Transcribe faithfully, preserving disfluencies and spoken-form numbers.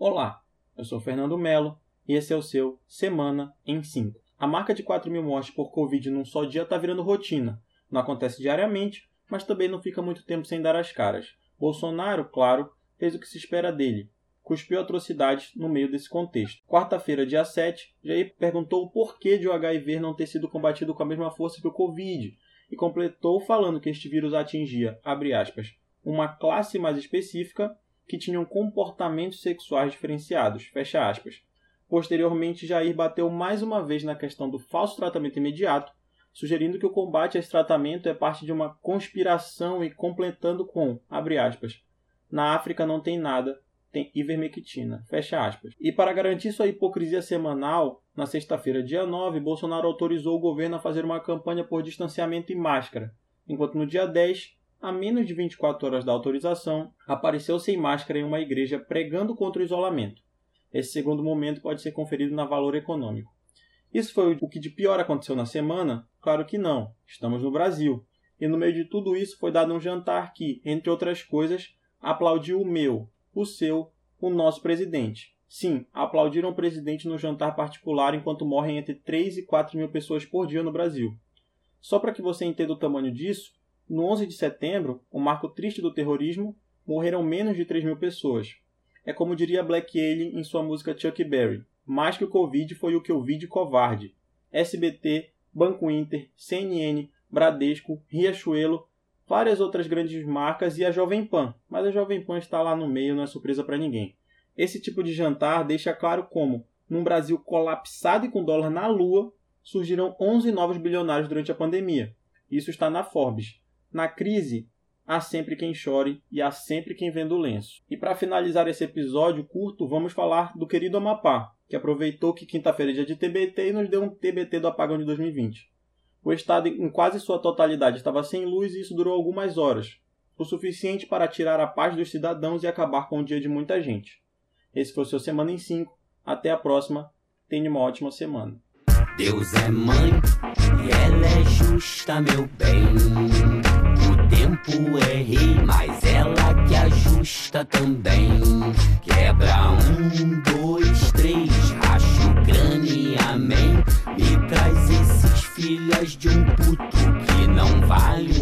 Olá, eu sou Fernando Mello e esse é o seu Semana em cinco. A marca de quatro mil mortes por Covid num só dia está virando rotina. Não acontece diariamente, mas também não fica muito tempo sem dar as caras. Bolsonaro, claro, fez o que se espera dele. Cuspiu atrocidades no meio desse contexto. Quarta-feira, dia sete, Jair perguntou o porquê de o H I V não ter sido combatido com a mesma força que o Covid e completou falando que este vírus atingia, abre aspas, uma classe mais específica que tinham comportamentos sexuais diferenciados, fecha aspas. Posteriormente, Jair bateu mais uma vez na questão do falso tratamento imediato, sugerindo que o combate a esse tratamento é parte de uma conspiração e completando com, abre aspas, na África não tem nada, tem ivermectina, fecha aspas. E para garantir sua hipocrisia semanal, na sexta-feira, dia nove, Bolsonaro autorizou o governo a fazer uma campanha por distanciamento e máscara, enquanto no dia dez, a menos de vinte e quatro horas da autorização, apareceu sem máscara em uma igreja pregando contra o isolamento. Esse segundo momento pode ser conferido na Valor Econômico. Isso foi o que de pior aconteceu na semana? Claro que não, estamos no Brasil. E no meio de tudo isso foi dado um jantar que, entre outras coisas, aplaudiu o meu, o seu, o nosso presidente. Sim, aplaudiram o presidente no jantar particular enquanto morrem entre três e quatro mil pessoas por dia no Brasil. Só para que você entenda o tamanho disso, no onze de setembro, o marco triste do terrorismo, morreram menos de três mil pessoas. É como diria Black Alien em sua música Chuck Berry, mais que o Covid foi o que eu vi de covarde. S B T, Banco Inter, C N N, Bradesco, Riachuelo, várias outras grandes marcas e a Jovem Pan, mas a Jovem Pan está lá no meio, não é surpresa para ninguém. Esse tipo de jantar deixa claro como, num Brasil colapsado e com dólar na lua, surgiram onze novos bilionários durante a pandemia. Isso está na Forbes. Na crise, há sempre quem chore e há sempre quem venda o lenço. E para finalizar esse episódio curto, vamos falar do querido Amapá, que aproveitou que quinta-feira é dia de T B T e nos deu um T B T do apagão de dois mil e vinte. O estado em quase sua totalidade estava sem luz e isso durou algumas horas, o suficiente para tirar a paz dos cidadãos e acabar com o dia de muita gente. Esse foi o seu Semana em cinco. Até a próxima. Tenha uma ótima semana. Deus é mãe e ela é justa, meu bem. O tempo é rei, mas ela que ajusta também. Quebra um, dois, três, racha o crânio, amém. Me traz esses filhos de um puto que não vale.